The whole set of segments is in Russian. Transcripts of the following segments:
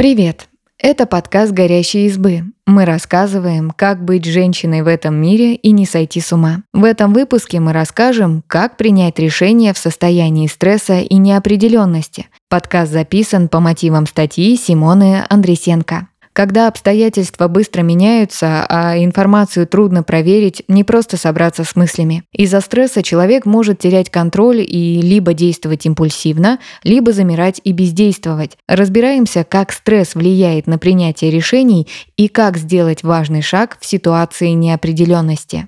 Привет! Это подкаст «Горящие избы». Мы рассказываем, как быть женщиной в этом мире и не сойти с ума. В этом выпуске мы расскажем, как принять решение в состоянии стресса и неопределенности. Подкаст записан по мотивам статьи Симоны Андресенко. Когда обстоятельства быстро меняются, а информацию трудно проверить, не просто собраться с мыслями. Из-за стресса человек может терять контроль и либо действовать импульсивно, либо замирать и бездействовать. Разбираемся, как стресс влияет на принятие решений и как сделать важный шаг в ситуации неопределенности.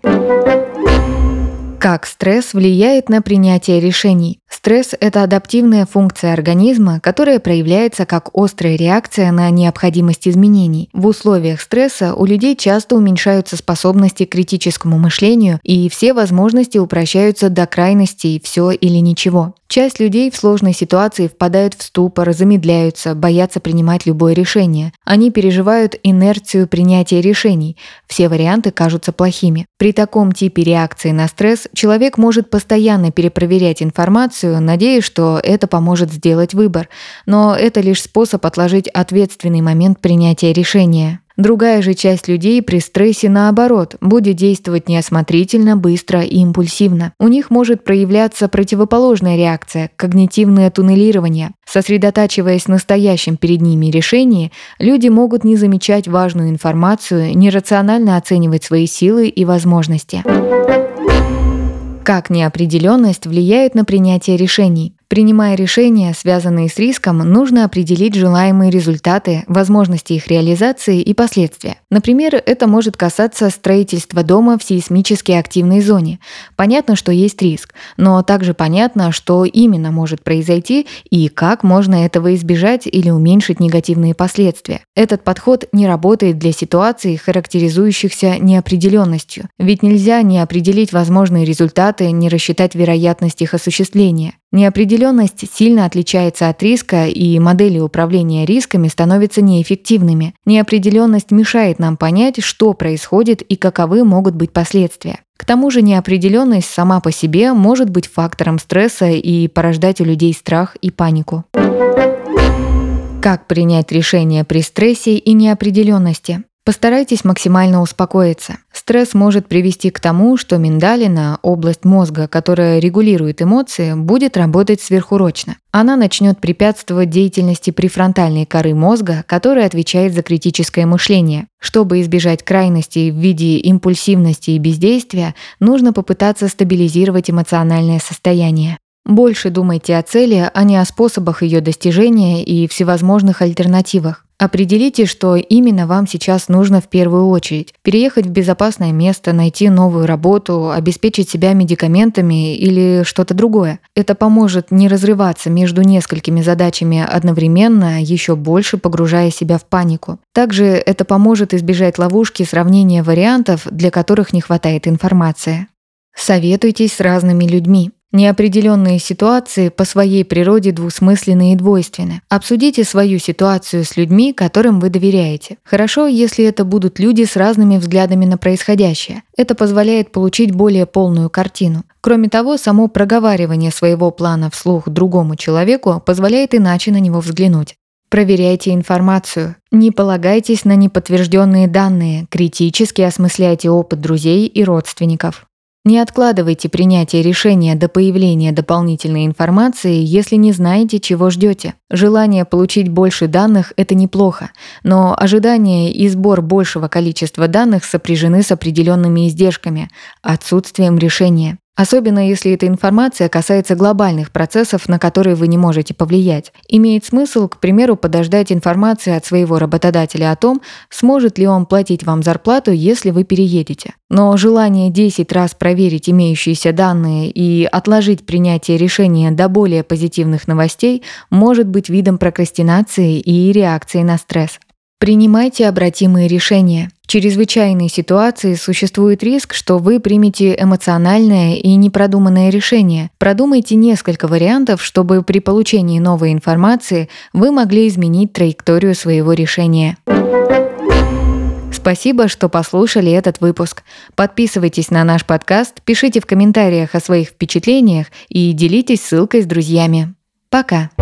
Как стресс влияет на принятие решений? Стресс – это адаптивная функция организма, которая проявляется как острая реакция на необходимость изменений. В условиях стресса у людей часто уменьшаются способности к критическому мышлению, и все возможности упрощаются до крайностей «все или ничего». Часть людей в сложной ситуации впадают в ступор, замедляются, боятся принимать любое решение. Они переживают инерцию принятия решений. Все варианты кажутся плохими. При таком типе реакции на стресс человек может постоянно перепроверять информацию, надеясь, что это поможет сделать выбор. Но это лишь способ отложить ответственный момент принятия решения. Другая же часть людей при стрессе, наоборот, будет действовать неосмотрительно, быстро и импульсивно. У них может проявляться противоположная реакция – когнитивное туннелирование. Сосредотачиваясь на стоящем перед ними решении, люди могут не замечать важную информацию, нерационально оценивать свои силы и возможности. Как неопределенность влияет на принятие решений? Принимая решения, связанные с риском, нужно определить желаемые результаты, возможности их реализации и последствия. Например, это может касаться строительства дома в сейсмически активной зоне. Понятно, что есть риск, но также понятно, что именно может произойти и как можно этого избежать или уменьшить негативные последствия. Этот подход не работает для ситуаций, характеризующихся неопределенностью, ведь нельзя не определить возможные результаты, не рассчитать вероятность их осуществления. Неопределенность сильно отличается от риска, и модели управления рисками становятся неэффективными. Неопределенность мешает нам понять, что происходит и каковы могут быть последствия. К тому же неопределенность сама по себе может быть фактором стресса и порождать у людей страх и панику. Как принять решение при стрессе и неопределенности? Постарайтесь максимально успокоиться. Стресс может привести к тому, что миндалина, область мозга, которая регулирует эмоции, будет работать сверхурочно. Она начнет препятствовать деятельности префронтальной коры мозга, которая отвечает за критическое мышление. Чтобы избежать крайностей в виде импульсивности и бездействия, нужно попытаться стабилизировать эмоциональное состояние. Больше думайте о цели, а не о способах ее достижения и всевозможных альтернативах. Определите, что именно вам сейчас нужно в первую очередь. Переехать в безопасное место, найти новую работу, обеспечить себя медикаментами или что-то другое. Это поможет не разрываться между несколькими задачами одновременно, еще больше погружая себя в панику. Также это поможет избежать ловушки сравнения вариантов, для которых не хватает информации. Советуйтесь с разными людьми. Неопределенные ситуации по своей природе двусмысленны и двойственны. Обсудите свою ситуацию с людьми, которым вы доверяете. Хорошо, если это будут люди с разными взглядами на происходящее. Это позволяет получить более полную картину. Кроме того, само проговаривание своего плана вслух другому человеку позволяет иначе на него взглянуть. Проверяйте информацию. Не полагайтесь на неподтвержденные данные. Критически осмысляйте опыт друзей и родственников. Не откладывайте принятие решения до появления дополнительной информации, если не знаете, чего ждете. Желание получить больше данных – это неплохо, но ожидание и сбор большего количества данных сопряжены с определенными издержками – отсутствием решения. Особенно если эта информация касается глобальных процессов, на которые вы не можете повлиять. Имеет смысл, к примеру, подождать информации от своего работодателя о том, сможет ли он платить вам зарплату, если вы переедете. Но желание 10 раз проверить имеющиеся данные и отложить принятие решения до более позитивных новостей может быть видом прокрастинации и реакции на стресс. Принимайте обратимые решения. В чрезвычайной ситуации существует риск, что вы примете эмоциональное и непродуманное решение. Продумайте несколько вариантов, чтобы при получении новой информации вы могли изменить траекторию своего решения. Спасибо, что послушали этот выпуск. Подписывайтесь на наш подкаст, пишите в комментариях о своих впечатлениях и делитесь ссылкой с друзьями. Пока!